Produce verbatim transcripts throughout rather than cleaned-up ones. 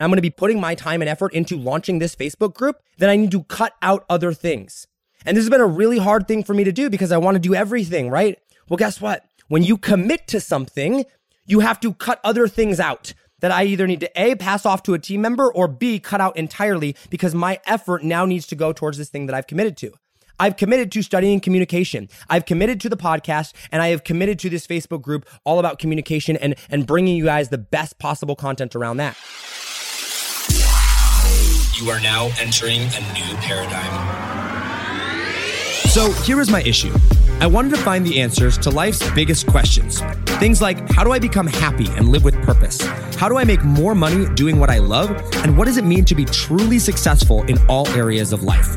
I'm going to be putting my time and effort into launching this Facebook group, then I need to cut out other things. And this has been a really hard thing for me to do because I want to do everything, right? Well, guess what? When you commit to something, you have to cut other things out that I either need to A, pass off to a team member, or B, cut out entirely because my effort now needs to go towards this thing that I've committed to. I've committed to studying communication. I've committed to the podcast, and I have committed to this Facebook group all about communication and, and bringing you guys the best possible content around that. You are now entering a new paradigm. So here is my issue. I wanted to find the answers to life's biggest questions. Things like, how do I become happy and live with purpose? How do I make more money doing what I love? And what does it mean to be truly successful in all areas of life?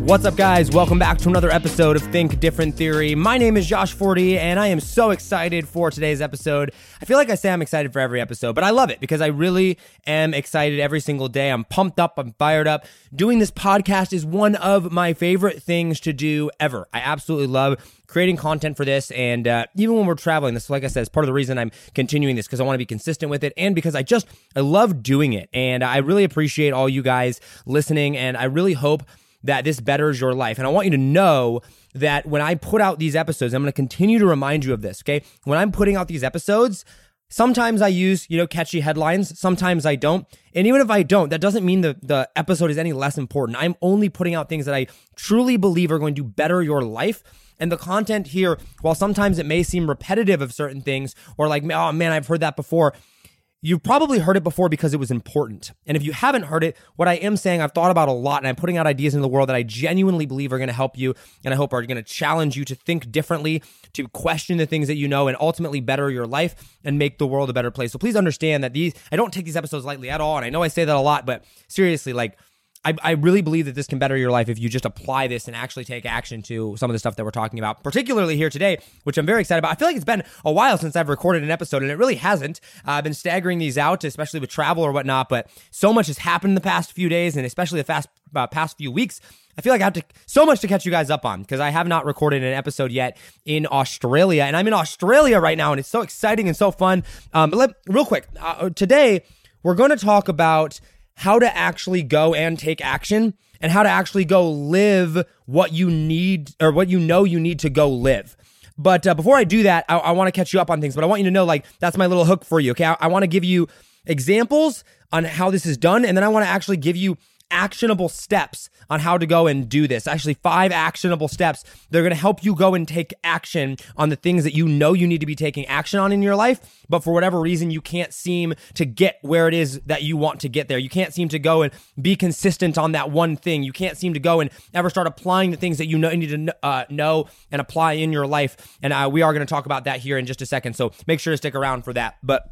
What's up, guys? Welcome back to another episode of Think Different Theory. My name is Josh Forty, and I am so excited for today's episode. I feel like I say I'm excited for every episode, but I love it because I really am excited every single day. I'm pumped up. I'm fired up. Doing this podcast is one of my favorite things to do ever. I absolutely love creating content for this, and uh, even when we're traveling, this, like I said, is part of the reason I'm continuing this, because I want to be consistent with it, and because I just, I love doing it, and I really appreciate all you guys listening, and I really hope that this betters your life. And I want you to know that when I put out these episodes, I'm going to continue to remind you of this, okay? When I'm putting out these episodes, sometimes I use, you know, catchy headlines. Sometimes I don't. And even if I don't, that doesn't mean the, the episode is any less important. I'm only putting out things that I truly believe are going to better your life. And the content here, while sometimes it may seem repetitive of certain things, or like, oh man, I've heard that before, you probably heard it before because it was important. And if you haven't heard it, what I am saying, I've thought about a lot, and I'm putting out ideas in the world that I genuinely believe are going to help you, and I hope are going to challenge you to think differently, to question the things that you know, and ultimately better your life and make the world a better place. So please understand that these, I don't take these episodes lightly at all, and I know I say that a lot, but seriously, like, I, I really believe that this can better your life if you just apply this and actually take action to some of the stuff that we're talking about, particularly here today, which I'm very excited about. I feel like it's been a while since I've recorded an episode, and it really hasn't. Uh, I've been staggering these out, especially with travel or whatnot, but so much has happened in the past few days, and especially the fast, uh, past few weeks. I feel like I have to, so much to catch you guys up on, because I have not recorded an episode yet in Australia, and I'm in Australia right now, and it's so exciting and so fun. Um, but let, real quick, uh, today we're going to talk about how to actually go and take action, and how to actually go live what you need, or what you know you need to go live. But uh, before I do that, I, I want to catch you up on things, but I want you to know, like, that's my little hook for you, okay? I, I want to give you examples on how this is done, and then I want to actually give you actionable steps on how to go and do this. Actually, five actionable steps. They're going to help you go and take action on the things that you know you need to be taking action on in your life, but for whatever reason, you can't seem to get where it is that you want to get there. You can't seem to go and be consistent on that one thing. You can't seem to go and ever start applying the things that you know you need to uh, know and apply in your life. And uh, we are going to talk about that here in just a second, so make sure to stick around for that. But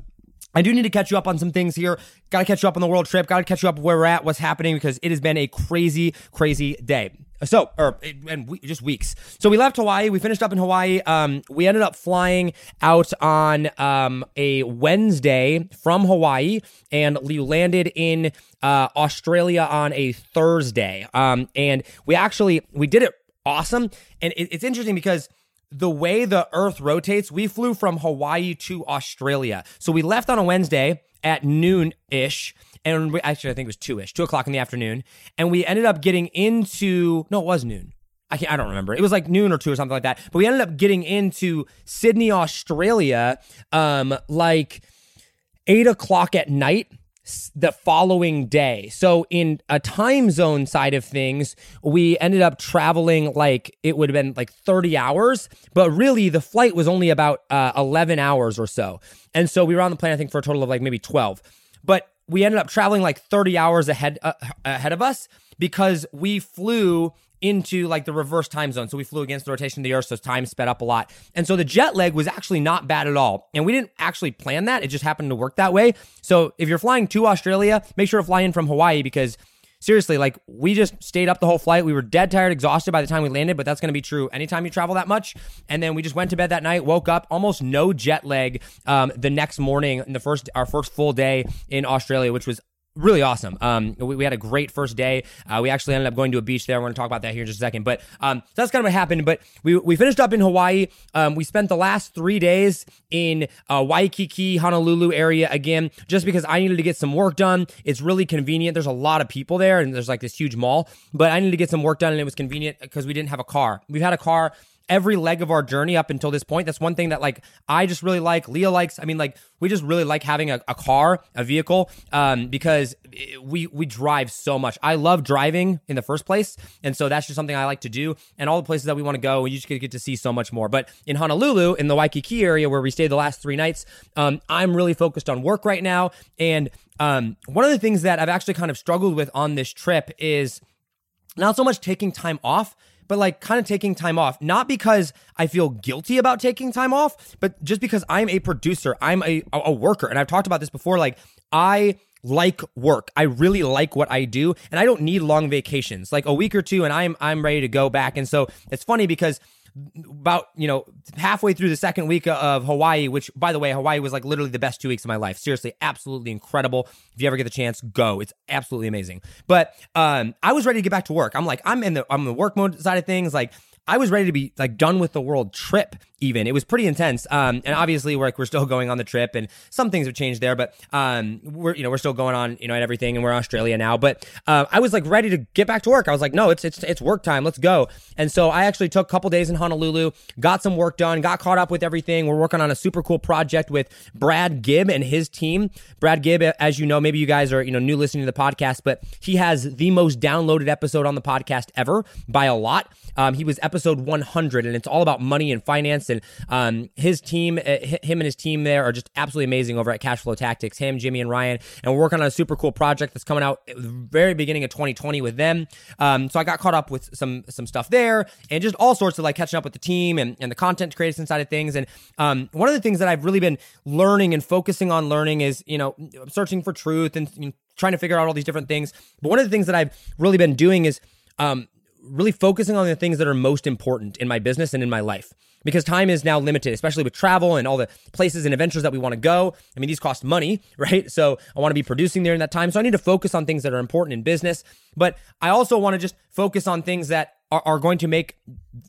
I do need to catch you up on some things here. Got to catch you up on the world trip. Got to catch you up where we're at, what's happening, because it has been a crazy, crazy day. So, or and we, just weeks. So we left Hawaii. We finished up in Hawaii. Um, we ended up flying out on um, a Wednesday from Hawaii, and we landed in uh, Australia on a Thursday. Um, and we actually we did it awesome. And it, it's interesting because the way the earth rotates, we flew from Hawaii to Australia. So we left on a Wednesday at noon-ish, and we, actually I think it was two-ish, two o'clock in the afternoon, and we ended up getting into, no, it was noon. I can't, I don't remember. It was like noon or two or something like that, but we ended up getting into Sydney, Australia, um, like eight o'clock at night the following day. So in a time zone side of things, we ended up traveling like it would have been like thirty hours, but really the flight was only about uh, eleven hours or so. And so we were on the plane, I think, for a total of like maybe twelve. But we ended up traveling like thirty hours ahead uh, ahead of us, because we flew into like the reverse time zone. So we flew against the rotation of the earth, so time sped up a lot. And so the jet lag was actually not bad at all. And we didn't actually plan that. It just happened to work that way. So if you're flying to Australia, make sure to fly in from Hawaii, because seriously, like, we just stayed up the whole flight. We were dead tired, exhausted by the time we landed, but that's going to be true anytime you travel that much. And then we just went to bed that night, woke up, almost no jet lag um, the next morning, in the first our first full day in Australia, which was really awesome. Um, we, we had a great first day. Uh, we actually ended up going to a beach there. We're going to talk about that here in just a second. But um, so that's kind of what happened. But we we finished up in Hawaii. Um, we spent the last three days in uh, Waikiki, Honolulu area again, just because I needed to get some work done. It's really convenient. There's a lot of people there, and there's like this huge mall. But I needed to get some work done, and it was convenient because we didn't have a car. We've had a car every leg of our journey up until this point. That's one thing that, like, I just really like, Leah likes. I mean, like, we just really like having a, a car, a vehicle, um, because we we drive so much. I love driving in the first place, and so that's just something I like to do. And all the places that we want to go, and you just get to see so much more. But in Honolulu, in the Waikiki area where we stayed the last three nights, um, I'm really focused on work right now. And um, one of the things that I've actually kind of struggled with on this trip is not so much taking time off, but like kind of taking time off, not because I feel guilty about taking time off, but just because I'm a producer, I'm a, a worker. And I've talked about this before. Like, I like work. I really like what I do, and I don't need long vacations, like a week or two, and I'm, I'm ready to go back. And so it's funny because about, you know, halfway through the second week of Hawaii, which, by the way, Hawaii was like literally the best two weeks of my life. Seriously, absolutely incredible. If you ever get the chance, go. It's absolutely amazing. But um, I was ready to get back to work. I'm like, I'm in the, I'm in the work mode side of things. Like, I was ready to be like done with the world trip even. It was pretty intense. Um, and obviously we're like, we're still going on the trip, and some things have changed there, but um, we're, you know, we're still going on, you know, and everything, and we're in Australia now, but uh, I was like ready to get back to work. I was like, no, it's, it's, it's work time. Let's go. And so I actually took a couple days in Honolulu, got some work done, got caught up with everything. We're working on a super cool project with Brad Gibb and his team. Brad Gibb, as you know, maybe you guys are, you know, new listening to the podcast, but he has the most downloaded episode on the podcast ever by a lot. Um, he was episode episode one hundred, and it's all about money and finance. And um, his team, uh, him and his team there are just absolutely amazing over at Cashflow Tactics, him, Jimmy, and Ryan. And we're working on a super cool project that's coming out at the very beginning of twenty twenty with them. Um, so I got caught up with some some stuff there, and just all sorts of like catching up with the team and, and the content creation side of things. And um, one of the things that I've really been learning and focusing on learning is, you know, searching for truth and, you know, trying to figure out all these different things. But one of the things that I've really been doing is um, really focusing on the things that are most important in my business and in my life, because time is now limited, especially with travel and all the places and adventures that we want to go. I mean, these cost money, right? So I want to be producing there in that time. So I need to focus on things that are important in business, but I also want to just focus on things that are, are going to make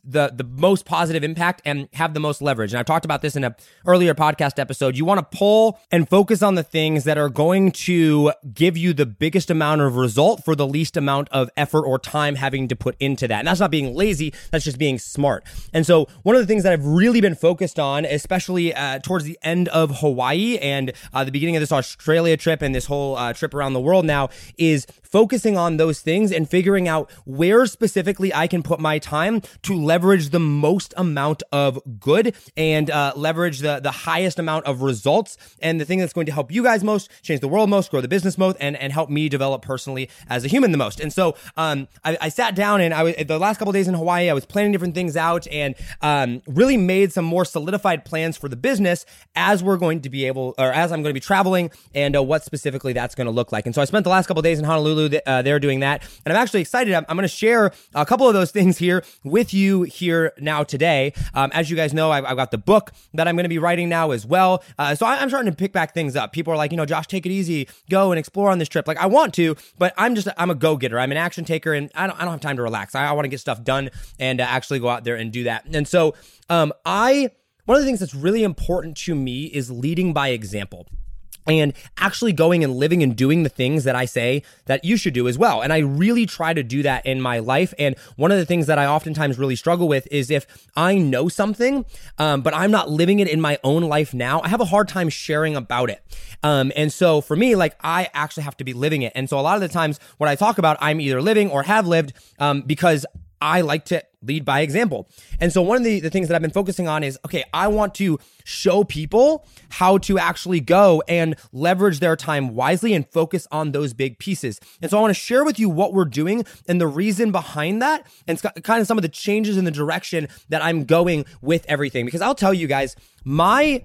the, the most positive impact and have the most leverage. And I've talked about this in an earlier podcast episode. You want to pull and focus on the things that are going to give you the biggest amount of result for the least amount of effort or time having to put into that. And that's not being lazy. That's just being smart. And so one of the things that I've really been focused on, especially uh, towards the end of Hawaii and uh, the beginning of this Australia trip and this whole uh, trip around the world now, is focusing on those things and figuring out where specifically I can put my time to leverage the most amount of good and uh, leverage the, the highest amount of results, and the thing that's going to help you guys most, change the world most, grow the business most, and, and help me develop personally as a human the most. And so um, I, I sat down, and I was, the last couple of days in Hawaii, I was planning different things out and um, really made some more solidified plans for the business as we're going to be able, or as I'm going to be traveling, and uh, what specifically that's going to look like. And so I spent the last couple of days in Honolulu th- uh, there doing that, and I'm actually excited. I'm, I'm going to share a couple of those things here with you here now today. Um, as you guys know, I've, I've got the book that I'm going to be writing now as well. Uh, so I, I'm starting to pick back things up. People are like, you know, Josh, take it easy, go and explore on this trip. Like, I want to, but I'm just, I'm a go-getter. I'm an action taker, and I don't, I don't have time to relax. I, I want to get stuff done and uh, actually go out there and do that. And so um, I, one of the things that's really important to me is leading by example, and actually going and living and doing the things that I say that you should do as well. And I really try to do that in my life. And one of the things that I oftentimes really struggle with is if I know something, um, but I'm not living it in my own life now, I have a hard time sharing about it. Um, and so for me, like, I actually have to be living it. And so a lot of the times what I talk about, I'm either living or have lived um, because I like to lead by example. And so one of the, the things that I've been focusing on is, okay, I want to show people how to actually go and leverage their time wisely and focus on those big pieces. And so I want to share with you what we're doing and the reason behind that, and kind of some of the changes in the direction that I'm going with everything. Because I'll tell you guys, my,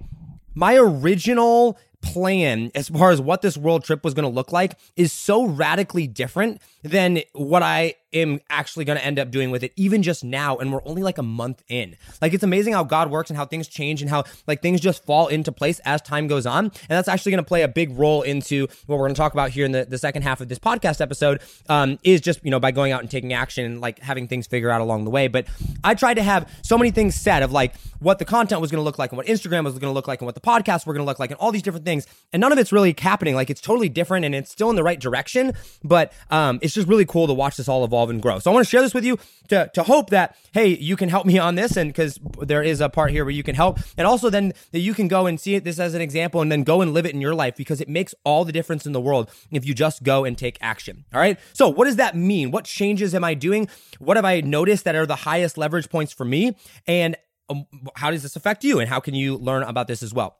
my original plan as far as what this world trip was going to look like is so radically different than what I am actually going to end up doing with it, even just now. And we're only like a month in. Like, it's amazing how God works and how things change and how like things just fall into place as time goes on. And that's actually going to play a big role into what we're going to talk about here in the, the second half of this podcast episode, um, is just, you know, by going out and taking action and like having things figure out along the way. But I tried to have so many things said of like what the content was going to look like and what Instagram was going to look like and what the podcasts were going to look like and all these different things. And none of it's really happening. Like, it's totally different and it's still in the right direction, but um, it's just really cool to watch this all evolve and grow. So I want to share this with you to, to hope that, hey, you can help me on this, and because there is a part here where you can help, and also then that you can go and see this as an example and then go and live it in your life, because it makes all the difference in the world if you just go and take action. All right. So what does that mean? What changes am I doing? What have I noticed that are the highest leverage points for me? And um, how does this affect you? And how can you learn about this as well?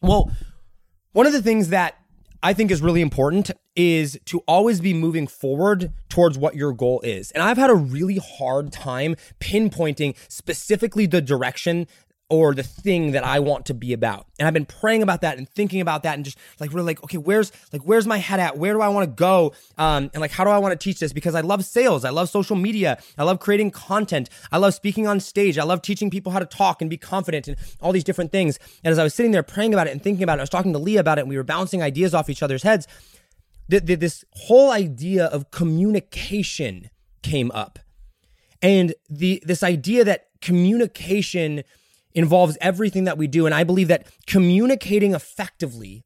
Well, one of the things that I think is really important is to always be moving forward towards what your goal is. And I've had a really hard time pinpointing specifically the direction or the thing that I want to be about. And I've been praying about that and thinking about that and just like really like, okay, where's like where's my head at? Where do I want to go? Um, and like, how do I want to teach this? Because I love sales. I love social media. I love creating content. I love speaking on stage. I love teaching people how to talk and be confident and all these different things. And as I was sitting there praying about it and thinking about it, I was talking to Leah about it and we were bouncing ideas off each other's heads. Th- th- this whole idea of communication came up. And the this idea that communication involves everything that we do. And I believe that communicating effectively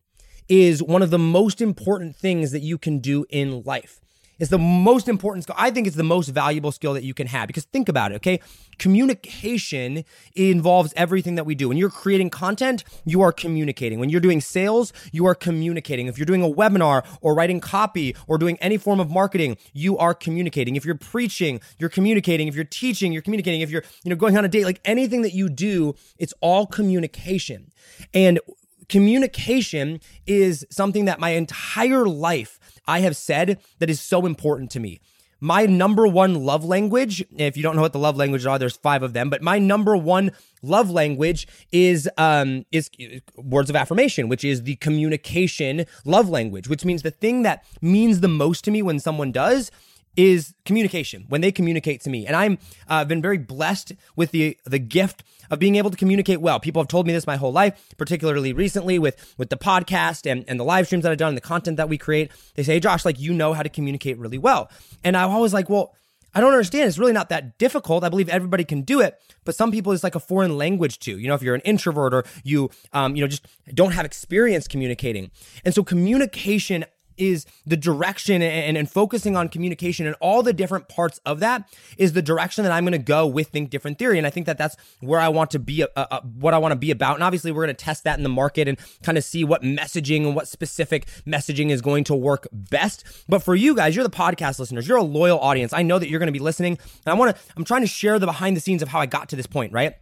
is one of the most important things that you can do in life. It's the most important skill. I think it's the most valuable skill that you can have, because think about it, okay? Communication involves everything that we do. When you're creating content, you are communicating. When you're doing sales, you are communicating. If you're doing a webinar or writing copy or doing any form of marketing, you are communicating. If you're preaching, you're communicating. If you're teaching, you're communicating. If you're, you know, going on a date, like anything that you do, it's all communication. And communication is something that my entire life I have said that is so important to me. My number one love language, if you don't know what the love languages are, there's five of them, but my number one love language is um, is words of affirmation, which is the communication love language, which means the thing that means the most to me when someone does is communication, when they communicate to me. And I'm, uh, I've been very blessed with the the gift of being able to communicate well. People have told me this my whole life, particularly recently with, with the podcast and, and the live streams that I've done and the content that we create. They say, hey, Josh, like, you know how to communicate really well. And I'm always like, well, I don't understand. It's really not that difficult. I believe everybody can do it, but some people it's like a foreign language to, you know, if you're an introvert or you, um, you know, just don't have experience communicating. And so communication is the direction, and, and focusing on communication and all the different parts of that is the direction that I'm going to go with Think Different Theory. And I think that that's where I want to be, uh, uh, what I want to be about. And obviously we're going to test that in the market and kind of see what messaging and what specific messaging is going to work best. But for you guys, you're the podcast listeners, you're a loyal audience. I know that you're going to be listening, and I want to, I'm trying to share the behind the scenes of how I got to this point, right?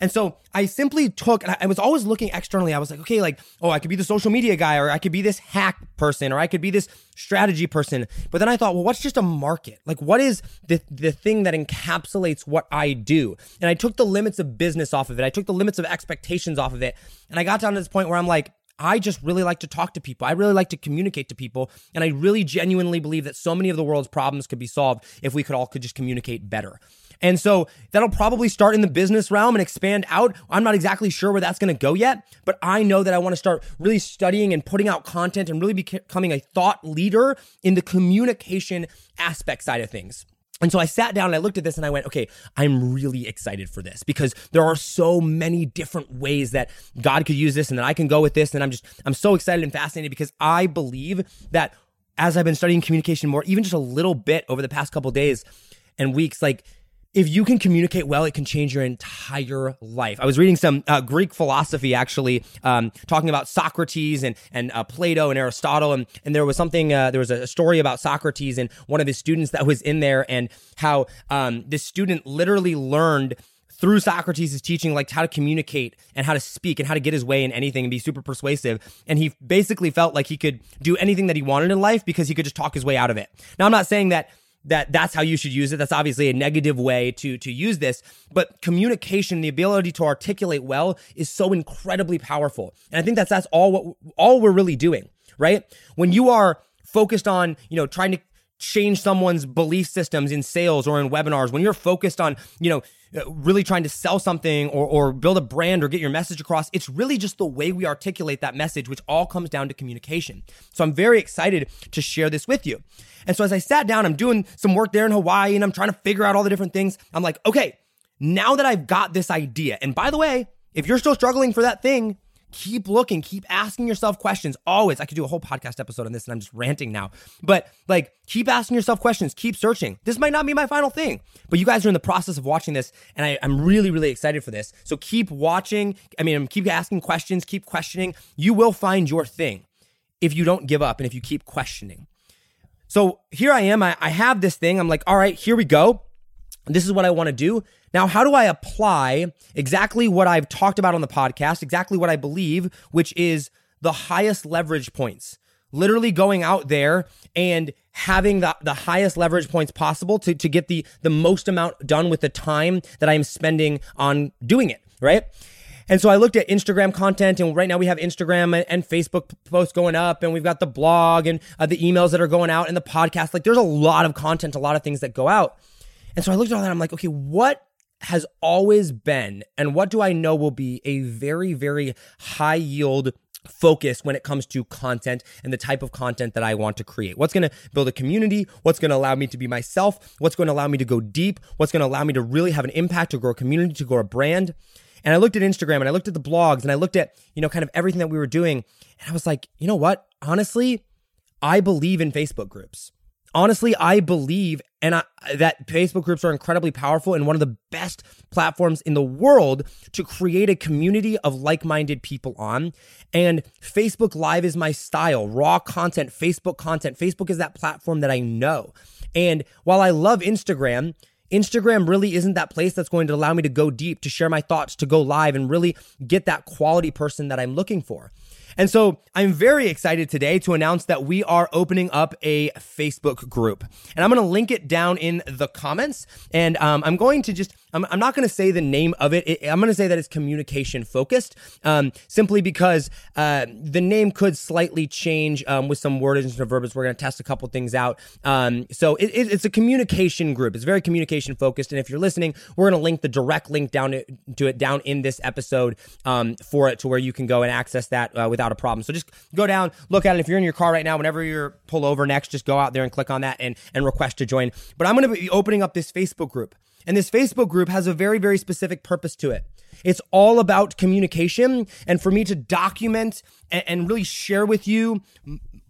And so I simply took, and I was always looking externally. I was like, okay, like, oh, I could be the social media guy, or I could be this hack person, or I could be this strategy person. But then I thought, well, what's just a market? Like, what is the, the thing that encapsulates what I do? And I took the limits of business off of it. I took the limits of expectations off of it. And I got down to this point where I'm like, I just really like to talk to people. I really like to communicate to people. And I really genuinely believe that so many of the world's problems could be solved if we could all could just communicate better. And so that'll probably start in the business realm and expand out. I'm not exactly sure where that's going to go yet, but I know that I want to start really studying and putting out content and really becoming a thought leader in the communication aspect side of things. And so I sat down and I looked at this and I went, okay, I'm really excited for this, because there are so many different ways that God could use this and that I can go with this. And I'm just, I'm so excited and fascinated, because I believe that as I've been studying communication more, even just a little bit over the past couple of days and weeks, like, if you can communicate well, it can change your entire life. I was reading some uh, Greek philosophy, actually, um, talking about Socrates and and uh, Plato and Aristotle, and and there was something, uh, there was a story about Socrates and one of his students that was in there, and how um, this student literally learned through Socrates' teaching, like how to communicate and how to speak and how to get his way in anything and be super persuasive. And he basically felt like he could do anything that he wanted in life because he could just talk his way out of it. Now, I'm not saying that that that's how you should use it. That's obviously a negative way to, to use this. But communication, the ability to articulate well, is so incredibly powerful. And I think that's that's all what all we're really doing, right? When you are focused on, you know, trying to change someone's belief systems in sales or in webinars, when you're focused on, you know, really trying to sell something or, or build a brand or get your message across, it's really just the way we articulate that message, which all comes down to communication. So I'm very excited to share this with you. And so as I sat down, I'm doing some work there in Hawaii and I'm trying to figure out all the different things. I'm like, okay, now that I've got this idea, and by the way, if you're still struggling for that thing, keep looking, keep asking yourself questions. Always. I could do a whole podcast episode on this and I'm just ranting now, but like, keep asking yourself questions, keep searching. This might not be my final thing, but you guys are in the process of watching this and I, I'm really, really excited for this. So keep watching. I mean, keep asking questions, keep questioning. You will find your thing if you don't give up and if you keep questioning. So here I am, I, I have this thing. I'm like, all right, here we go. This is what I want to do. Now, how do I apply exactly what I've talked about on the podcast, exactly what I believe, which is the highest leverage points, literally going out there and having the, the highest leverage points possible to, to get the, the most amount done with the time that I'm spending on doing it, right? And so I looked at Instagram content, and right now we have Instagram and Facebook posts going up, and we've got the blog and uh, the emails that are going out and the podcast. Like, there's a lot of content, a lot of things that go out. And so I looked at all that. I'm like, okay, what has always been and what do I know will be a very, very high yield focus when it comes to content and the type of content that I want to create? What's going to build a community? What's going to allow me to be myself? What's going to allow me to go deep? What's going to allow me to really have an impact, to grow a community, to grow a brand? And I looked at Instagram and I looked at the blogs and I looked at, you know, kind of everything that we were doing. And I was like, you know what? Honestly, I believe in Facebook groups. Honestly, I believe and I, that Facebook groups are incredibly powerful and one of the best platforms in the world to create a community of like-minded people on. And Facebook Live is my style, raw content, Facebook content. Facebook is that platform that I know. And while I love Instagram, Instagram really isn't that place that's going to allow me to go deep, to share my thoughts, to go live and really get that quality person that I'm looking for. And so I'm very excited today to announce that we are opening up a Facebook group, and I'm going to link it down in the comments. And um, I'm going to just, I'm, I'm not going to say the name of it. it I'm going to say that it's communication focused, um, simply because uh, the name could slightly change um, with some wordage and some verbiage. We're going to test a couple things out. Um, so it, it, it's a communication group. It's very communication focused. And if you're listening, we're going to link the direct link down to, to it down in this episode um, for it to where you can go and access that uh, without a problem. So just go down, look at it. If you're in your car right now, whenever you're pull over next, just go out there and click on that and, and request to join. But I'm going to be opening up this Facebook group. And this Facebook group has a very, very specific purpose to it. It's all about communication and for me to document and, and really share with you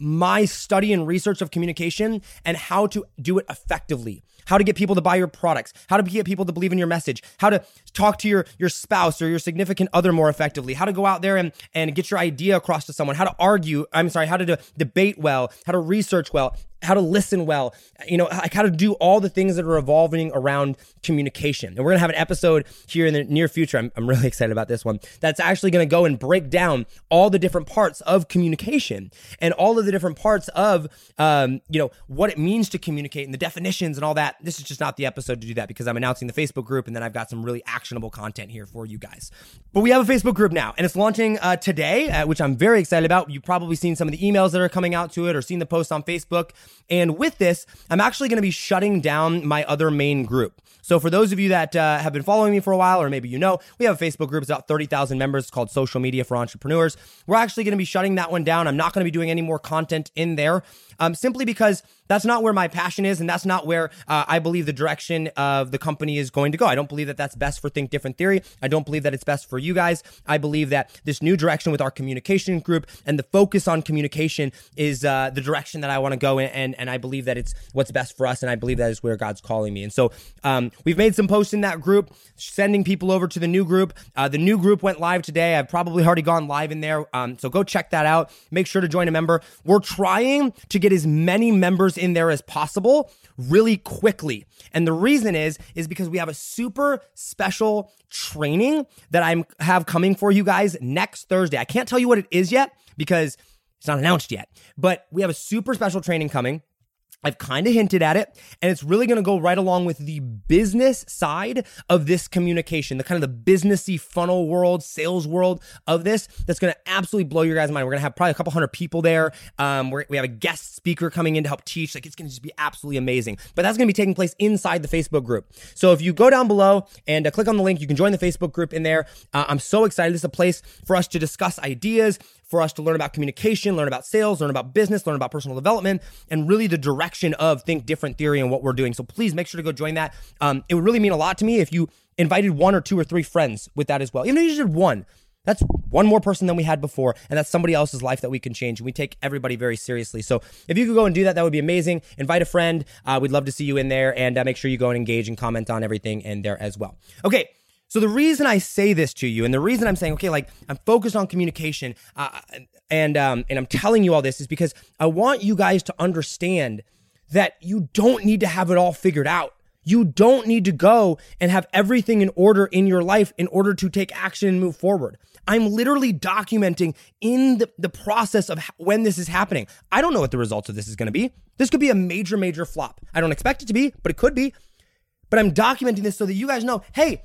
my study and research of communication and how to do it effectively, how to get people to buy your products, how to get people to believe in your message, how to talk to your, your spouse or your significant other more effectively, how to go out there and, and get your idea across to someone, how to argue, I'm sorry, how to do, debate well, how to research well, how to listen well, you know, like how to do all the things that are revolving around communication. And we're going to have an episode here in the near future. I'm, I'm really excited about this one. That's actually going to go and break down all the different parts of communication and all of the different parts of, um, you know, what it means to communicate and the definitions and all that. This is just not the episode to do that because I'm announcing the Facebook group and then I've got some really actionable content here for you guys. But we have a Facebook group now and it's launching uh, today, uh, which I'm very excited about. You've probably seen some of the emails that are coming out to it or seen the posts on Facebook. And with this, I'm actually going to be shutting down my other main group. So for those of you that uh, have been following me for a while, or maybe you know, we have a Facebook group. It's about thirty thousand members. It's called Social Media for Entrepreneurs. We're actually going to be shutting that one down. I'm not going to be doing any more content in there um, simply because that's not where my passion is, and that's not where uh, I believe the direction of the company is going to go. I don't believe that that's best for Think Different Theory. I don't believe that it's best for you guys. I believe that this new direction with our communication group and the focus on communication is uh, the direction that I want to go in, and, and I believe that it's what's best for us, and I believe that is where God's calling me. And so um, we've made some posts in that group, sending people over to the new group. Uh, the new group went live today. I've probably already gone live in there, um, so go check that out. Make sure to join a member. We're trying to get as many members in there as possible really quickly. And the reason is, is because we have a super special training that I have coming for you guys next Thursday. I can't tell you what it is yet because it's not announced yet, but we have a super special training coming. I've kind of hinted at it, and it's really going to go right along with the business side of this communication, the kind of the businessy funnel world, sales world of this that's going to absolutely blow your guys' mind. We're going to have probably a couple hundred people there. Um, we're, we have a guest speaker coming in to help teach. Like, it's going to just be absolutely amazing. But that's going to be taking place inside the Facebook group. So if you go down below and uh, click on the link, you can join the Facebook group in there. Uh, I'm so excited. This is a place for us to discuss ideas, for us to learn about communication, learn about sales, learn about business, learn about personal development, and really the direction of Think Different Theory and what we're doing. So please make sure to go join that. Um, it would really mean a lot to me if you invited one or two or three friends with that as well. Even if you just did one, that's one more person than we had before, and that's somebody else's life that we can change. We take everybody very seriously. So if you could go and do that, that would be amazing. Invite a friend. Uh, we'd love to see you in there, and uh, make sure you go and engage and comment on everything in there as well. Okay. So the reason I say this to you, and the reason I'm saying, okay, like I'm focused on communication, uh, and um, and I'm telling you all this, is because I want you guys to understand that you don't need to have it all figured out. You don't need to go and have everything in order in your life in order to take action and move forward. I'm literally documenting in the, the process of when this is happening. I don't know what the results of this is going to be. This could be a major, major flop. I don't expect it to be, but it could be. But I'm documenting this so that you guys know, hey,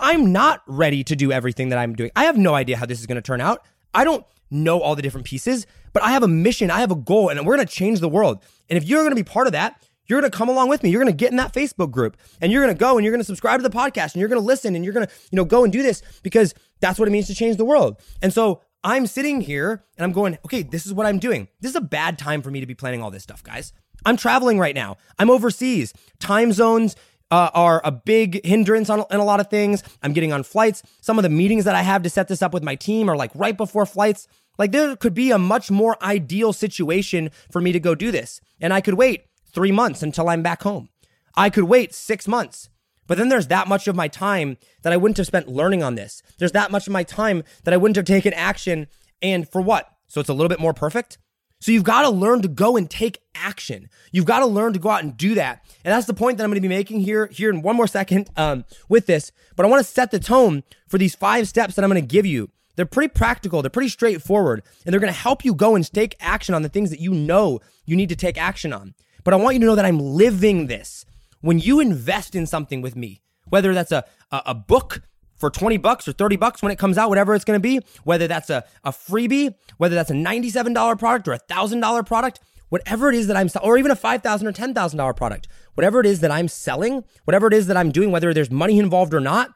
I'm not ready to do everything that I'm doing. I have no idea how this is going to turn out. I don't know all the different pieces, but I have a mission. I have a goal, and we're going to change the world. And if you're going to be part of that, you're going to come along with me. You're going to get in that Facebook group, and you're going to go, and you're going to subscribe to the podcast, and you're going to listen, and you're going to, you know, go and do this, because that's what it means to change the world. And so I'm sitting here and I'm going, okay, this is what I'm doing. This is a bad time for me to be planning all this stuff, guys. I'm traveling right now. I'm overseas. Time zones Uh, are a big hindrance on, on a lot of things. I'm getting on flights. Some of the meetings that I have to set this up with my team are like right before flights. Like, there could be a much more ideal situation for me to go do this. And I could wait three months until I'm back home. I could wait six months. But then there's that much of my time that I wouldn't have spent learning on this. There's that much of my time that I wouldn't have taken action. And for what? So it's a little bit more perfect. So you've got to learn to go and take action. You've got to learn to go out and do that. And that's the point that I'm going to be making here, here in one more second um, with this. But I want to set the tone for these five steps that I'm going to give you. They're pretty practical. They're pretty straightforward. And they're going to help you go and take action on the things that you know you need to take action on. But I want you to know that I'm living this. When you invest in something with me, whether that's a, a, a book for twenty bucks or thirty bucks when it comes out, whatever it's going to be, whether that's a, a freebie, whether that's a ninety-seven dollars product or a one thousand dollars product, whatever it is that I'm selling, or even a five thousand dollars or ten thousand dollars product, whatever it is that I'm selling, whatever it is that I'm doing, whether there's money involved or not,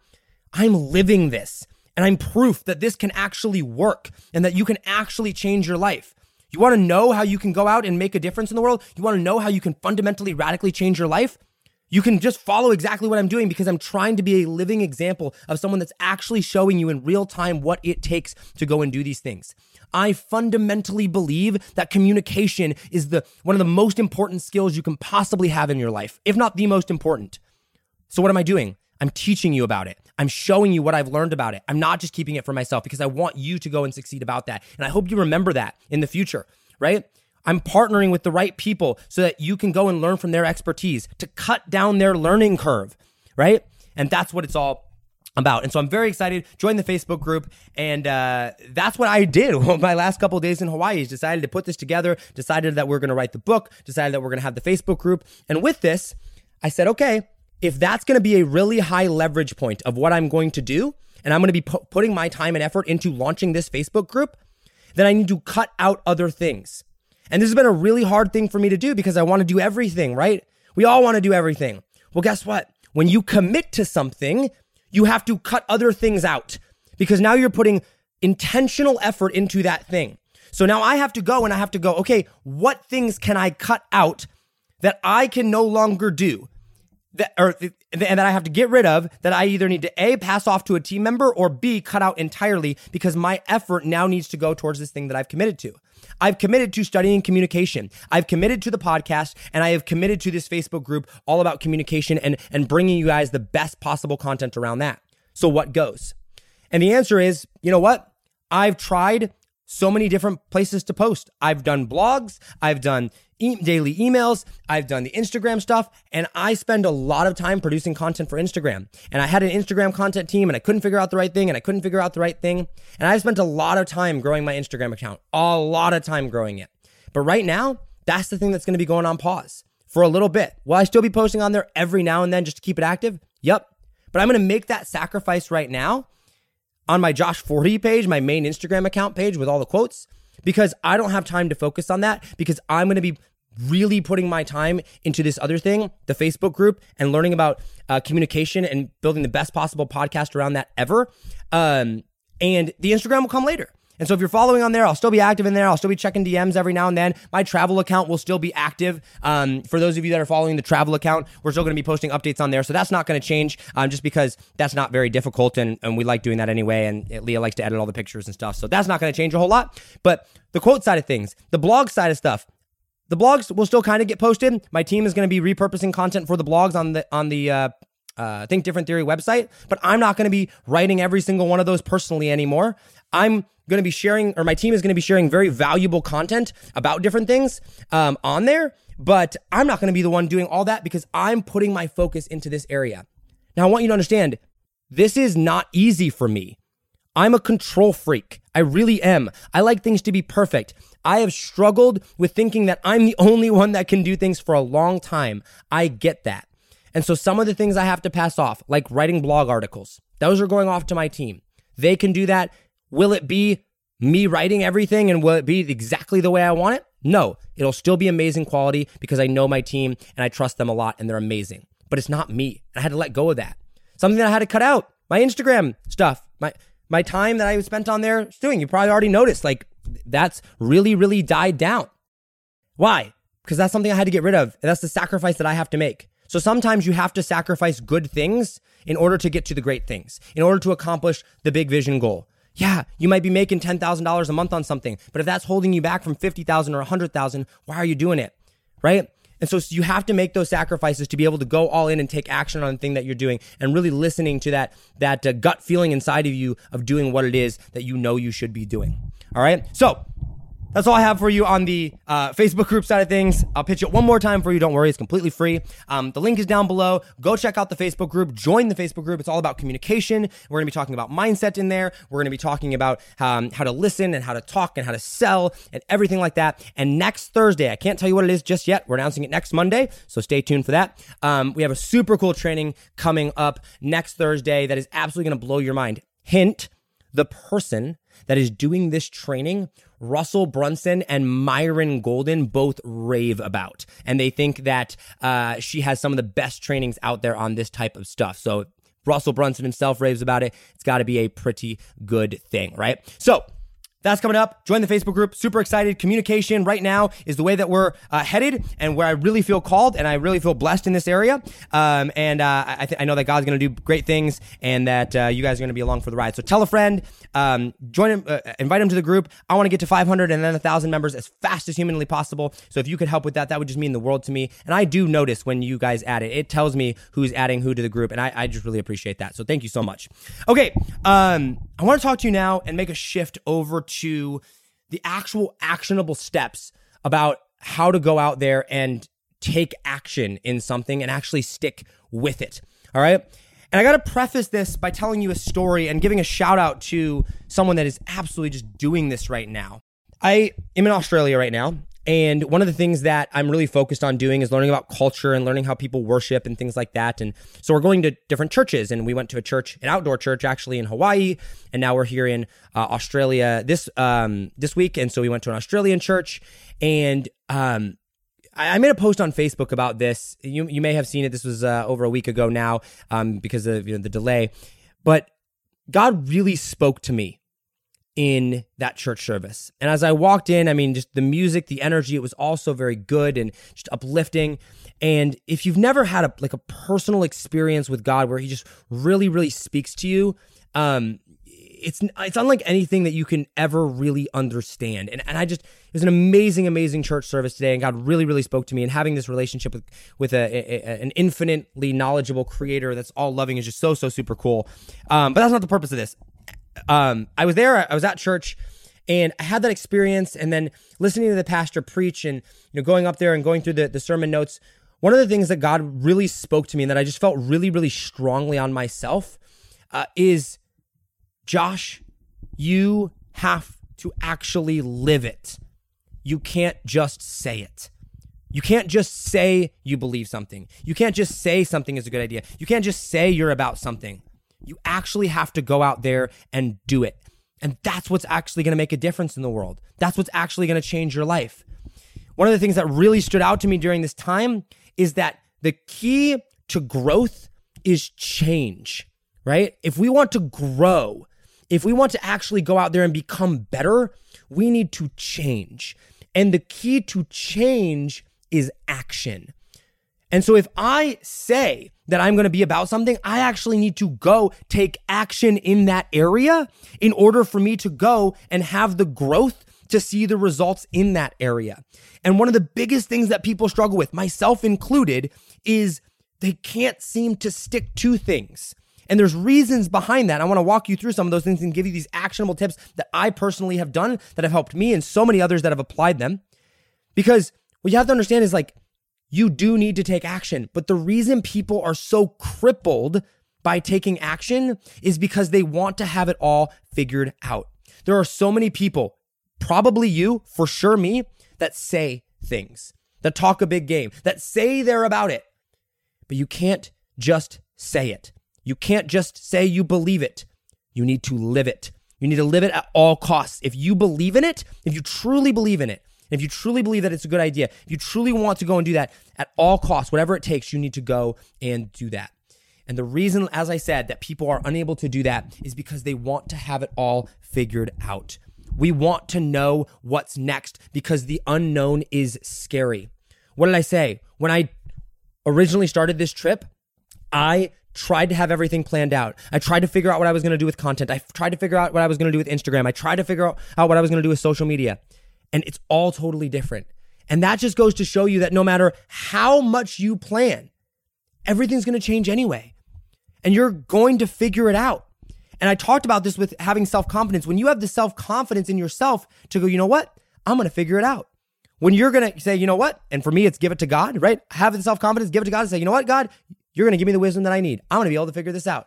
I'm living this. And I'm proof that this can actually work and that you can actually change your life. You want to know how you can go out and make a difference in the world? You want to know how you can fundamentally, radically change your life? You can just follow exactly what I'm doing, because I'm trying to be a living example of someone that's actually showing you in real time what it takes to go and do these things. I fundamentally believe that communication is the one of the most important skills you can possibly have in your life, if not the most important. So what am I doing? I'm teaching you about it. I'm showing you what I've learned about it. I'm not just keeping it for myself, because I want you to go and succeed about that. And I hope you remember that in the future, right? I'm partnering with the right people so that you can go and learn from their expertise to cut down their learning curve, right? And that's what it's all about. And so I'm very excited. Join the Facebook group. And uh, that's what I did my last couple of days in Hawaii, is decided to put this together, decided that we're going to write the book, decided that we're going to have the Facebook group. And with this, I said, okay, if that's going to be a really high leverage point of what I'm going to do, and I'm going to be pu- putting my time and effort into launching this Facebook group, then I need to cut out other things. And this has been a really hard thing for me to do, because I want to do everything, right? We all want to do everything. Well, guess what? When you commit to something, you have to cut other things out, because now you're putting intentional effort into that thing. So now I have to go and I have to go, okay, what things can I cut out that I can no longer do that, or, and that I have to get rid of, that I either need to A, pass off to a team member, or B, cut out entirely, because my effort now needs to go towards this thing that I've committed to. I've committed to studying communication. I've committed to the podcast, and I have committed to this Facebook group all about communication and, and bringing you guys the best possible content around that. So what goes? And the answer is, you know what? I've tried so many different places to post. I've done blogs. I've done e- daily emails. I've done the Instagram stuff, and I spend a lot of time producing content for Instagram. And I had an Instagram content team, and I couldn't figure out the right thing, and I couldn't figure out the right thing. And I spent a lot of time growing my Instagram account, a lot of time growing it. But right now, that's the thing that's going to be going on pause. for a little bit. Will I still be posting on there every now and then just to keep it active? Yep. But I'm going to make that sacrifice right now on my Josh Forty page, my main Instagram account page with all the quotes, because I don't have time to focus on that, because I'm going to be really putting my time into this other thing, the Facebook group, and learning about uh, communication and building the best possible podcast around that ever. Um, and the Instagram will come later. And so if you're following on there, I'll still be active in there. I'll still be checking D Ms every now and then. My travel account will still be active. Um, for those of you that are following the travel account, we're still going to be posting updates on there. So that's not going to change um, just because that's not very difficult. And, and we like doing that anyway. And Leah likes to edit all the pictures and stuff. So that's not going to change a whole lot. But the quote side of things, the blog side of stuff, the blogs will still kind of get posted. My team is going to be repurposing content for the blogs on the on the uh, uh, Think Different Theory website. But I'm not going to be writing every single one of those personally anymore. I'm going to be sharing, or my team is going to be sharing very valuable content about different things um, on there, but I'm not going to be the one doing all that because I'm putting my focus into this area. Now, I want you to understand, this is not easy for me. I'm a control freak. I really am. I like things to be perfect. I have struggled with thinking that I'm the only one that can do things for a long time. I get that. And so some of the things I have to pass off, like writing blog articles, those are going off to my team. They can do that. Will it be me writing everything and will it be exactly the way I want it? No, it'll still be amazing quality because I know my team and I trust them a lot and they're amazing, but it's not me. I had to let go of that. Something that I had to cut out, my Instagram stuff, my my time that I spent on there doing, you probably already noticed, like that's really, really died down. Why? Because that's something I had to get rid of. And that's the sacrifice that I have to make. So sometimes you have to sacrifice good things in order to get to the great things, in order to accomplish the big vision goal. Yeah, you might be making ten thousand dollars a month on something, but if that's holding you back from fifty thousand or one hundred thousand, why are you doing it, right? And so you have to make those sacrifices to be able to go all in and take action on the thing that you're doing and really listening to that that uh, gut feeling inside of you of doing what it is that you know you should be doing, all right? So that's all I have for you on the uh, Facebook group side of things. I'll pitch it one more time for you. Don't worry, it's completely free. Um, the link is down below. Go check out the Facebook group. Join the Facebook group. It's all about communication. We're going to be talking about mindset in there. We're going to be talking about um, how to listen and how to talk and how to sell and everything like that. And next Thursday, I can't tell you what it is just yet. We're announcing it next Monday, so stay tuned for that. Um, we have a super cool training coming up next Thursday that is absolutely going to blow your mind. Hint, the person that is doing this training, Russell Brunson and Myron Golden, both rave about. And they think that uh, she has some of the best trainings out there on this type of stuff. So Russell Brunson himself raves about it. It's got to be a pretty good thing, right? So that's coming up. Join the Facebook group. Super excited. Communication right now is the way that we're uh, headed and where I really feel called and I really feel blessed in this area. Um, and uh, I, th- I know that God's going to do great things and that uh, you guys are going to be along for the ride. So tell a friend, um, join him, uh, invite him to the group. I want to get to five hundred and then one thousand members as fast as humanly possible. So if you could help with that, that would just mean the world to me. And I do notice when you guys add it. It tells me who's adding who to the group. And I, I just really appreciate that. So thank you so much. Okay. Um, I want to talk to you now and make a shift over to to the actual actionable steps about how to go out there and take action in something and actually stick with it, all right? And I got to preface this by telling you a story and giving a shout out to someone that is absolutely just doing this right now. I am in Australia right now, and one of the things that I'm really focused on doing is learning about culture and learning how people worship and things like that. And so we're going to different churches, and we went to a church, an outdoor church actually in Hawaii, and now we're here in uh, Australia this um, this week. And so we went to an Australian church, and um, I, I made a post on Facebook about this. You you may have seen it. This was uh, over a week ago now um, because of you know, the delay. But God really spoke to me in that church service. And as I walked in, I mean, just the music, the energy, it was also very good and just uplifting. And if you've never had a like a personal experience with God where he just really, really speaks to you, um, it's it's unlike anything that you can ever really understand. And and I just, it was an amazing, amazing church service today. And God really, really spoke to me. And having this relationship with, with a, a, an infinitely knowledgeable creator that's all loving is just so, so super cool. Um, but that's not the purpose of this. Um, I was there, I was at church and I had that experience, and then listening to the pastor preach and, you know, going up there and going through the, the sermon notes. One of the things that God really spoke to me and that I just felt really, really strongly on myself, uh, is Josh, you have to actually live it. You can't just say it. You can't just say you believe something. You can't just say something is a good idea. You can't just say you're about something. You actually have to go out there and do it. And that's what's actually going to make a difference in the world. That's what's actually going to change your life. One of the things that really stood out to me during this time is that the key to growth is change, right? If we want to grow, if we want to actually go out there and become better, we need to change. And the key to change is action. And so if I say that I'm going to be about something, I actually need to go take action in that area in order for me to go and have the growth to see the results in that area. And one of the biggest things that people struggle with, myself included, is they can't seem to stick to things. And there's reasons behind that. I want to walk you through some of those things and give you these actionable tips that I personally have done that have helped me and so many others that have applied them. Because what you have to understand is like, you do need to take action. But the reason people are so crippled by taking action is because they want to have it all figured out. There are so many people, probably you, for sure me, that say things, that talk a big game, that say they're about it. But you can't just say it. You can't just say you believe it. You need to live it. You need to live it at all costs. If you believe in it, if you truly believe in it, if you truly believe that it's a good idea, if you truly want to go and do that at all costs, whatever it takes, you need to go and do that. And the reason, as I said, that people are unable to do that is because they want to have it all figured out. We want to know what's next because the unknown is scary. What did I say? When I originally started this trip, I tried to have everything planned out. I tried to figure out what I was going to do with content. I tried to figure out what I was going to do with Instagram. I tried to figure out what I was going to do with social media. And it's all totally different. And that just goes to show you that no matter how much you plan, everything's going to change anyway. And you're going to figure it out. And I talked about this with having self-confidence. When you have the self-confidence in yourself to go, you know what? I'm going to figure it out. When you're going to say, you know what? And for me, it's give it to God, right? Have the self-confidence, give it to God and say, you know what, God, you're going to give me the wisdom that I need. I'm going to be able to figure this out.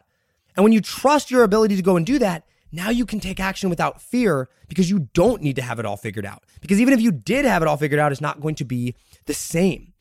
And when you trust your ability to go and do that, now you can take action without fear because you don't need to have it all figured out. Because even if you did have it all figured out, it's not going to be the same.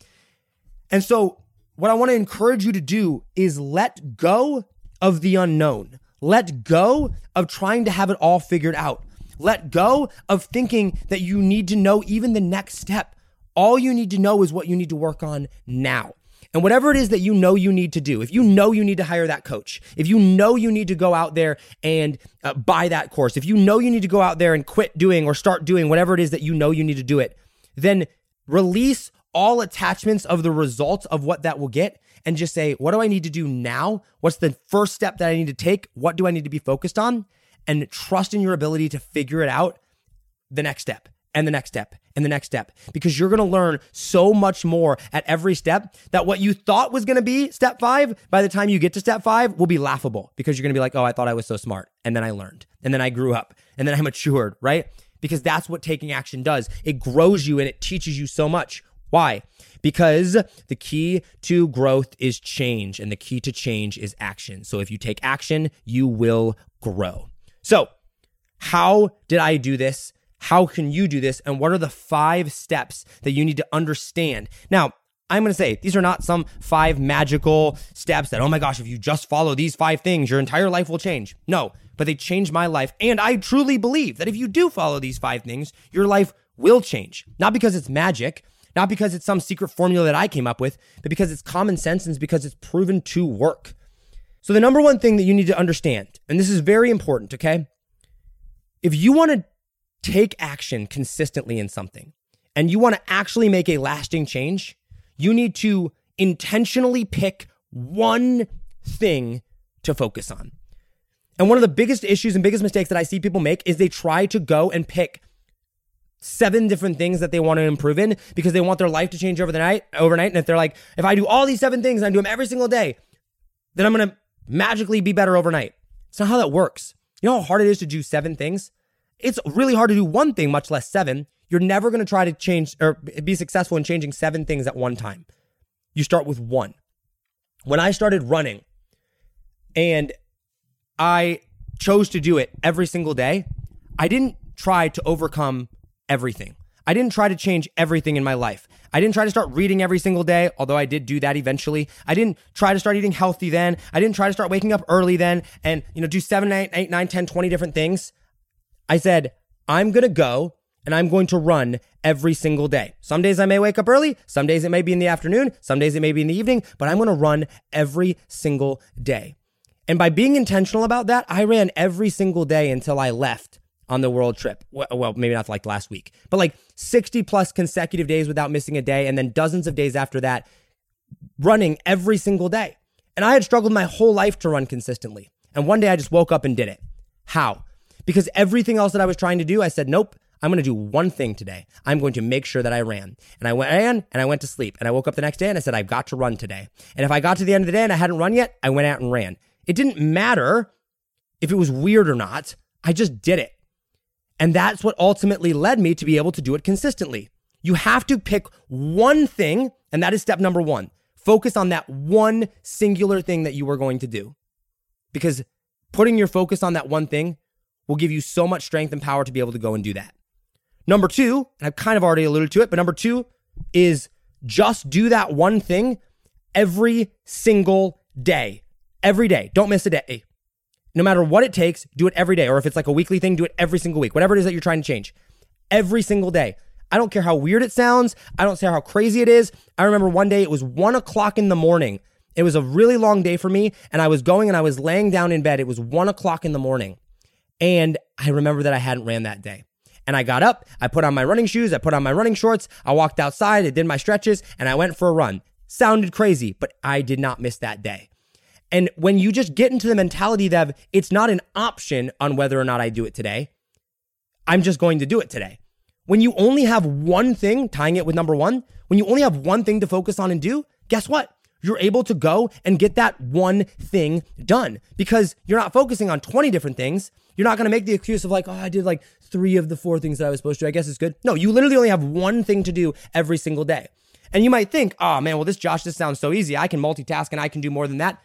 And so what I want to encourage you to do is let go of the unknown. Let go of trying to have it all figured out. Let go of thinking that you need to know even the next step. All you need to know is what you need to work on now. And whatever it is that you know you need to do, if you know you need to hire that coach, if you know you need to go out there and uh, buy that course, if you know you need to go out there and quit doing or start doing whatever it is that you know you need to do it, then release all attachments of the results of what that will get and just say, what do I need to do now? What's the first step that I need to take? What do I need to be focused on? And trust in your ability to figure it out the next step. And the next step, and the next step, because you're going to learn so much more at every step that what you thought was going to be step five, by the time you get to step five, will be laughable because you're going to be like, oh, I thought I was so smart. And then I learned, and then I grew up, and then I matured, right? Because that's what taking action does. It grows you and it teaches you so much. Why? Because the key to growth is change, and the key to change is action. So if you take action, you will grow. So how did I do this? How can you do this? And what are the five steps that you need to understand? Now, I'm going to say these are not some five magical steps that, oh my gosh, if you just follow these five things, your entire life will change. No, but they changed my life. And I truly believe that if you do follow these five things, your life will change. Not because it's magic, not because it's some secret formula that I came up with, but because it's common sense and because it's proven to work. So the number one thing that you need to understand, and this is very important, okay? If you want to take action consistently in something, and you want to actually make a lasting change, you need to intentionally pick one thing to focus on. And one of the biggest issues and biggest mistakes that I see people make is they try to go and pick seven different things that they want to improve in because they want their life to change over the night, overnight. And if they're like, if I do all these seven things and I do them every single day, then I'm going to magically be better overnight. It's not how that works. You know how hard it is to do seven things? It's really hard to do one thing, much less seven. You're never going to try to change or be successful in changing seven things at one time. You start with one. When I started running and I chose to do it every single day, I didn't try to overcome everything. I didn't try to change everything in my life. I didn't try to start reading every single day, although I did do that eventually. I didn't try to start eating healthy then. I didn't try to start waking up early then and, you know, do seven, eight, eight, nine, ten, twenty different things. I said, I'm going to go and I'm going to run every single day. Some days I may wake up early. Some days it may be in the afternoon. Some days it may be in the evening, but I'm going to run every single day. And by being intentional about that, I ran every single day until I left on the world trip. Well, maybe not like last week, but like sixty plus consecutive days without missing a day. And then dozens of days after that, running every single day. And I had struggled my whole life to run consistently. And one day I just woke up and did it. How? Because everything else that I was trying to do, I said, nope, I'm going to do one thing today. I'm going to make sure that I ran. And I ran and I went to sleep. And I woke up the next day and I said, I've got to run today. And if I got to the end of the day and I hadn't run yet, I went out and ran. It didn't matter if it was weird or not. I just did it. And that's what ultimately led me to be able to do it consistently. You have to pick one thing, and that is step number one. Focus on that one singular thing that you were going to do. Because putting your focus on that one thing will give you so much strength and power to be able to go and do that. Number two, and I've kind of already alluded to it, but number two is just do that one thing every single day. Every day. Don't miss a day. No matter what it takes, do it every day. Or if it's like a weekly thing, do it every single week. Whatever it is that you're trying to change. Every single day. I don't care how weird it sounds. I don't care how crazy it is. I remember one day it was one o'clock in the morning. It was a really long day for me. And I was going and I was laying down in bed. It was one o'clock in the morning. And I remember that I hadn't ran that day. And I got up. I put on my running shoes. I put on my running shorts. I walked outside. I did my stretches. And I went for a run. Sounded crazy, but I did not miss that day. And when you just get into the mentality that it's not an option on whether or not I do it today, I'm just going to do it today. When you only have one thing, tying it with number one, when you only have one thing to focus on and do, guess what? You're able to go and get that one thing done because you're not focusing on twenty different things. You're not going to make the excuse of like, oh, I did like three of the four things that I was supposed to. I guess it's good. No, you literally only have one thing to do every single day. And you might think, oh man, well, this Josh, this sounds so easy. I can multitask and I can do more than that.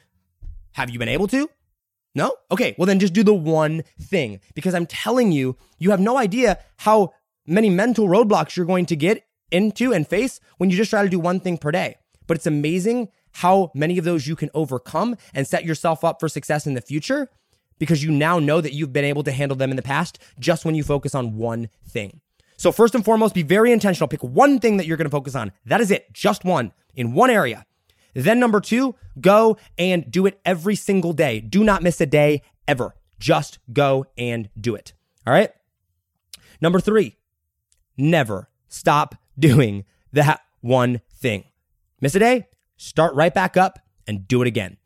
Have you been able to? No? Okay, well then just do the one thing because I'm telling you, you have no idea how many mental roadblocks you're going to get into and face when you just try to do one thing per day. But it's amazing how many of those you can overcome and set yourself up for success in the future because you now know that you've been able to handle them in the past just when you focus on one thing. So first and foremost, be very intentional. Pick one thing that you're going to focus on. That is it, just one, in one area. Then number two, go and do it every single day. Do not miss a day ever. Just go and do it. All right. Number three, never stop doing that one thing. Miss a day, start right back up and do it again.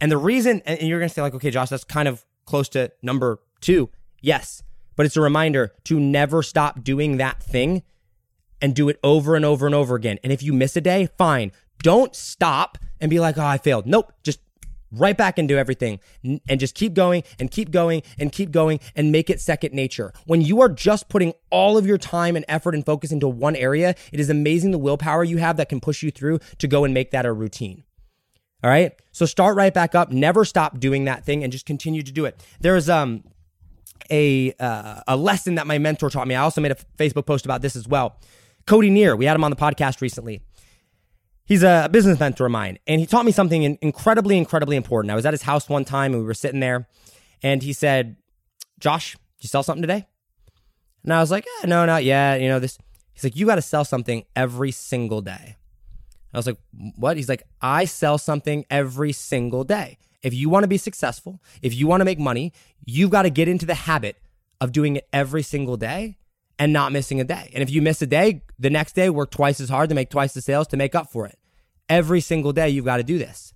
And the reason, and you're going to say like, okay, Josh, that's kind of close to number two. Yes, but it's a reminder to never stop doing that thing and do it over and over and over again. And if you miss a day, fine. Don't stop and be like, oh, I failed. Nope. Just right back and do everything and just keep going and keep going and keep going and make it second nature. When you are just putting all of your time and effort and focus into one area, it is amazing the willpower you have that can push you through to go and make that a routine. All right. So start right back up. Never stop doing that thing and just continue to do it. There's um a, uh, a lesson that my mentor taught me. I also made a Facebook post about this as well. Cody Neer, we had him on the podcast recently. He's a business mentor of mine, and he taught me something incredibly, incredibly important. I was at his house one time, and we were sitting there, and he said, Josh, did you sell something today? And I was like, eh, no, not yet. You know this. He's like, you got to sell something every single day. I was like, what? He's like, I sell something every single day. If you want to be successful, if you want to make money, you've got to get into the habit of doing it every single day and not missing a day. And if you miss a day, the next day, work twice as hard to make twice the sales to make up for it. Every single day, you've got to do this.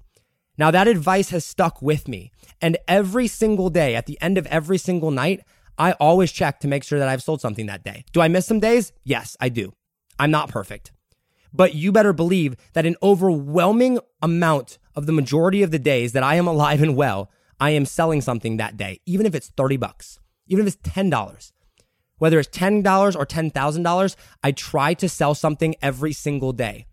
Now, that advice has stuck with me. And every single day, at the end of every single night, I always check to make sure that I've sold something that day. Do I miss some days? Yes, I do. I'm not perfect. But you better believe that an overwhelming amount of the majority of the days that I am alive and well, I am selling something that day, even if it's thirty bucks, even if it's ten dollars. Whether it's ten dollars or ten thousand dollars, I try to sell something every single day.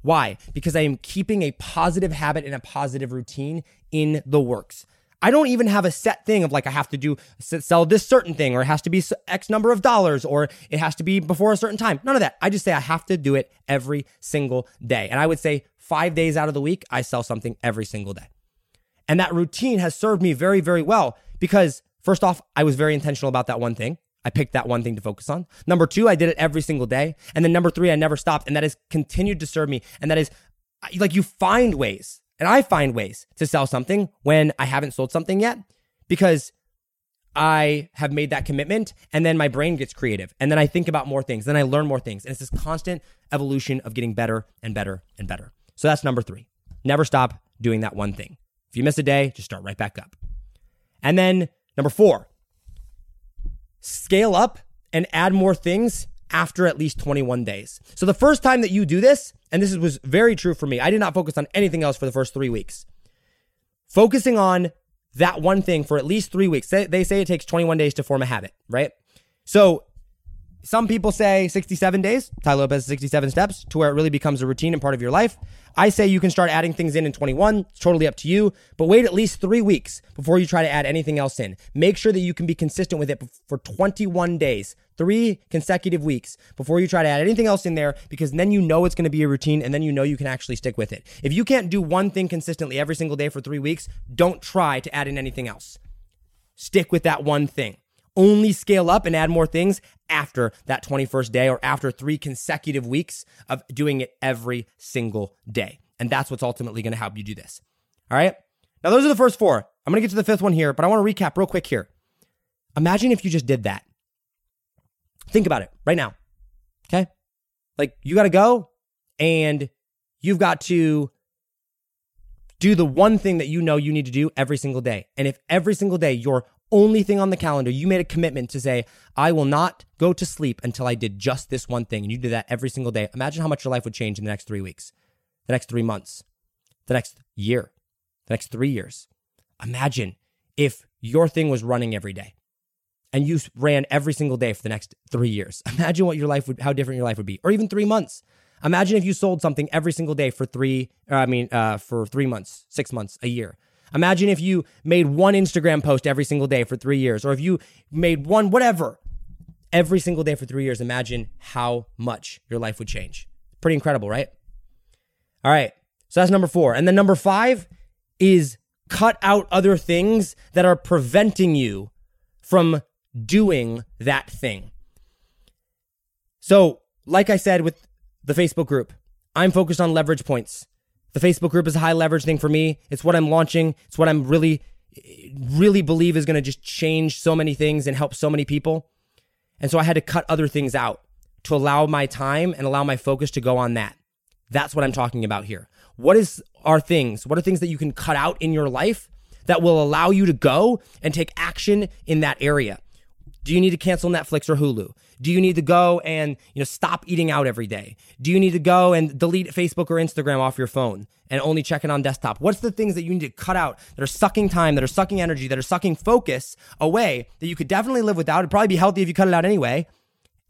Why? Because I am keeping a positive habit and a positive routine in the works. I don't even have a set thing of like, I have to do sell this certain thing, or it has to be X number of dollars, or it has to be before a certain time. None of that. I just say I have to do it every single day. And I would say five days out of the week, I sell something every single day. And that routine has served me very, very well because first off, I was very intentional about that one thing. I picked that one thing to focus on. Number two, I did it every single day. And then number three, I never stopped. And that has continued to serve me. And that is like, you find ways. And I find ways to sell something when I haven't sold something yet because I have made that commitment, and then my brain gets creative, and then I think about more things, then I learn more things. And it's this constant evolution of getting better and better and better. So that's number three. Never stop doing that one thing. If you miss a day, just start right back up. And then number four, scale up and add more things after at least twenty-one days. So the first time that you do this, and this was very true for me, I did not focus on anything else for the first three weeks. Focusing on that one thing for at least three weeks. They say it takes twenty-one days to form a habit, right? So some people say sixty-seven days, Ty Lopez, sixty-seven steps, to where it really becomes a routine and part of your life. I say you can start adding things in in twenty-one. It's totally up to you, but wait at least three weeks before you try to add anything else in. Make sure that you can be consistent with it for twenty-one days, three consecutive weeks before you try to add anything else in there, because then you know it's going to be a routine and then you know you can actually stick with it. If you can't do one thing consistently every single day for three weeks, don't try to add in anything else. Stick with that one thing. Only scale up and add more things after that twenty-first day or after three consecutive weeks of doing it every single day. And that's what's ultimately going to help you do this. All right. Now, those are the first four. I'm going to get to the fifth one here, but I want to recap real quick here. Imagine if you just did that. Think about it right now. Okay. Like, you got to go and you've got to do the one thing that you know you need to do every single day. And if every single day you're only thing on the calendar, you made a commitment to say, I will not go to sleep until I did just this one thing. And you do that every single day. Imagine how much your life would change in the next three weeks, the next three months, the next year, the next three years. Imagine if your thing was running every day and you ran every single day for the next three years. Imagine what your life would, how different your life would be, or even three months. Imagine if you sold something every single day for three, or I mean, uh, for three months, six months, a year. Imagine if you made one Instagram post every single day for three years, or if you made one whatever every single day for three years. Imagine how much your life would change. Pretty incredible, right? All right. So that's number four. And then number five is cut out other things that are preventing you from doing that thing. So like I said with the Facebook group, I'm focused on leverage points. The Facebook group is a high leverage thing for me. It's what I'm launching. It's what I'm really, really believe is going to just change so many things and help so many people. And so I had to cut other things out to allow my time and allow my focus to go on that. That's what I'm talking about here. What is are things? What are things that you can cut out in your life that will allow you to go and take action in that area? Do you need to cancel Netflix or Hulu? Do you need to go and, you know, stop eating out every day? Do you need to go and delete Facebook or Instagram off your phone and only check it on desktop? What's the things that you need to cut out that are sucking time, that are sucking energy, that are sucking focus away that you could definitely live without? It'd probably be healthy if you cut it out anyway.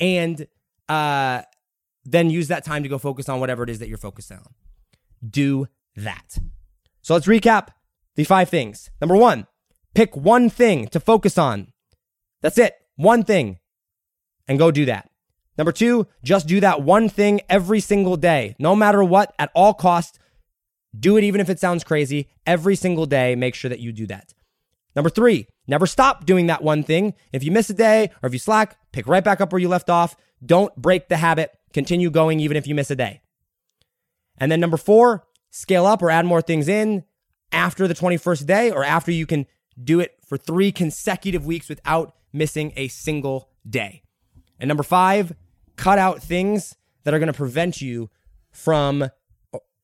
And uh, then use that time to go focus on whatever it is that you're focused on. Do that. So let's recap the five things. Number one, pick one thing to focus on. That's it. One thing, and go do that. Number two, just do that one thing every single day, no matter what, at all costs. Do it even if it sounds crazy. Every single day, make sure that you do that. Number three, never stop doing that one thing. If you miss a day or if you slack, pick right back up where you left off. Don't break the habit. Continue going even if you miss a day. And then number four, scale up or add more things in after the twenty-first day or after you can do it for three consecutive weeks without missing a single day. And number five, cut out things that are going to prevent you from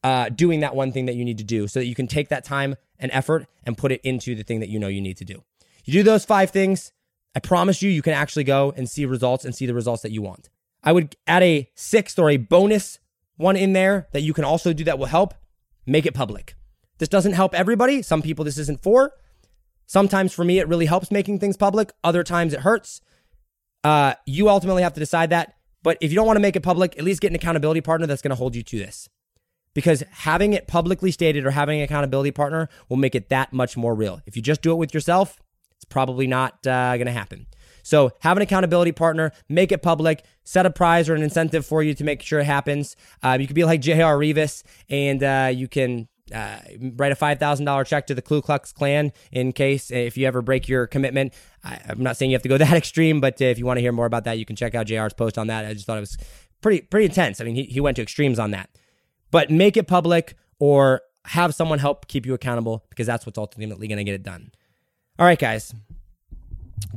uh, doing that one thing that you need to do so that you can take that time and effort and put it into the thing that you know you need to do. You do those five things, I promise you, you can actually go and see results and see the results that you want. I would add a sixth or a bonus one in there that you can also do that will help. Make it public. This doesn't help everybody. Some people this isn't for. Sometimes for me, it really helps making things public. Other times it hurts. Uh, you ultimately have to decide that. But if you don't want to make it public, at least get an accountability partner that's going to hold you to this. because having it publicly stated or having an accountability partner will make it that much more real. If you just do it with yourself, it's probably not uh, going to happen. So have an accountability partner, make it public, set a prize or an incentive for you to make sure it happens. Uh, you could be like J R. Rivas, and uh, you can uh, write a five thousand dollars check to the Ku Klux Klan in case if you ever break your commitment. I, I'm not saying you have to go that extreme, but if you want to hear more about that, you can check out J R's post on that. I just thought it was pretty pretty intense. I mean, he, he went to extremes on that. But make it public or have someone help keep you accountable, because that's what's ultimately going to get it done. All right, guys.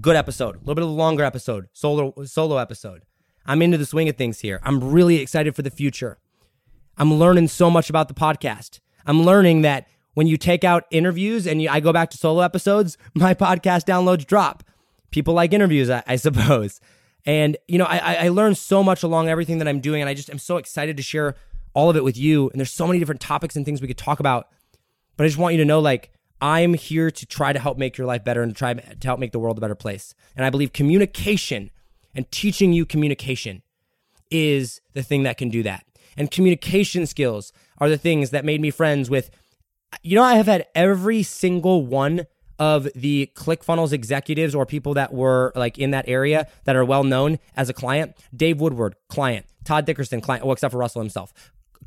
Good episode. A little bit of a longer episode. Solo solo episode. I'm into the swing of things here. I'm really excited for the future. I'm learning so much about the podcast. I'm learning that when you take out interviews and you, I go back to solo episodes, my podcast downloads drop. People like interviews, I, I suppose. And, you know, I, I learned so much along everything that I'm doing, and I just am so excited to share all of it with you. And there's so many different topics and things we could talk about. But I just want you to know, like, I'm here to try to help make your life better and try to help make the world a better place. And I believe communication and teaching you communication is the thing that can do that. And communication skills are the things that made me friends with, you know, I have had every single one of the ClickFunnels executives or people that were like in that area that are well known as a client. Dave Woodward, client. Todd Dickerson, client. Well, except for Russell himself.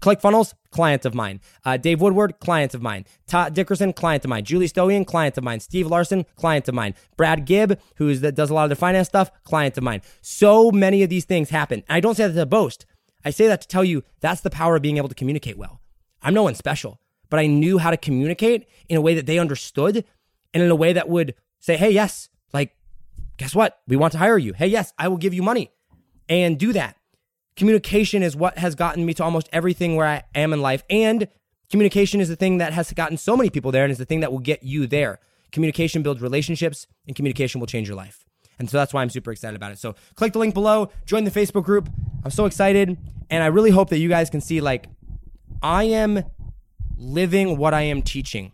ClickFunnels, clients of mine. Uh, Dave Woodward, clients of mine. Todd Dickerson, client of mine. Julie Stoyan, client of mine. Steve Larson, client of mine. Brad Gibb, who is, that does a lot of their finance stuff, client of mine. So many of these things happen. I don't say that to boast. I say that to tell you that's the power of being able to communicate well. I'm no one special, but I knew how to communicate in a way that they understood and in a way that would say, hey, yes, like, guess what? We want to hire you. Hey, yes, I will give you money, and do that. Communication is what has gotten me to almost everything where I am in life. And communication is the thing that has gotten so many people there, and is the thing that will get you there. Communication builds relationships, and communication will change your life. And so that's why I'm super excited about it. So click the link below, join the Facebook group. I'm so excited. And I really hope that you guys can see, like, I am living what I am teaching.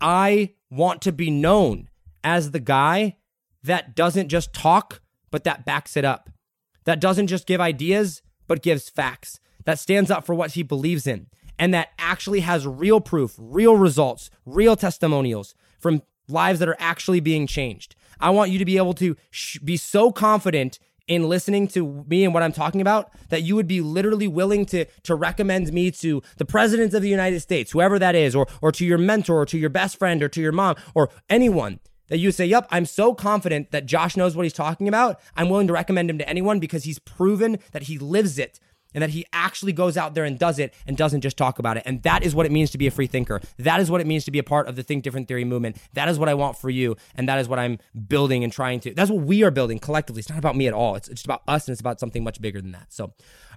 I want to be known as the guy that doesn't just talk, but that backs it up. That doesn't just give ideas, but gives facts, that stands up for what he believes in, and that actually has real proof, real results, real testimonials from lives that are actually being changed. I want you to be able to sh- be so confident in listening to me and what I'm talking about that you would be literally willing to, to recommend me to the president of the United States, whoever that is, or, or to your mentor, or to your best friend, or to your mom, or anyone, that you say, yep, I'm so confident that Josh knows what he's talking about. I'm willing to recommend him to anyone because he's proven that he lives it and that he actually goes out there and does it and doesn't just talk about it. And that is what it means to be a free thinker. That is what it means to be a part of the Think Different Theory movement. That is what I want for you. And that is what I'm building and trying to, that's what we are building collectively. It's not about me at all. It's, it's just about us, and it's about something much bigger than that. So,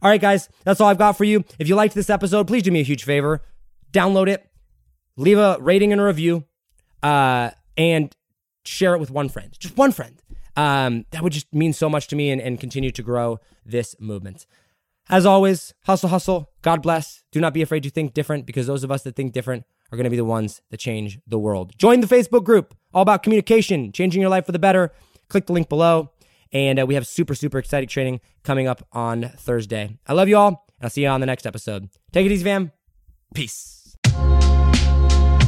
all right, guys, that's all I've got for you. If you liked this episode, please do me a huge favor. Download it, leave a rating and a review, uh, and share it with one friend, just one friend. Um, that would just mean so much to me, and, and continue to grow this movement. As always, hustle, hustle. God bless. Do not be afraid to think different, because those of us that think different are going to be the ones that change the world. Join the Facebook group, all about communication, changing your life for the better. Click the link below. And uh, we have super, super exciting training coming up on Thursday. I love you all, and I'll see you on the next episode. Take it easy, fam. Peace.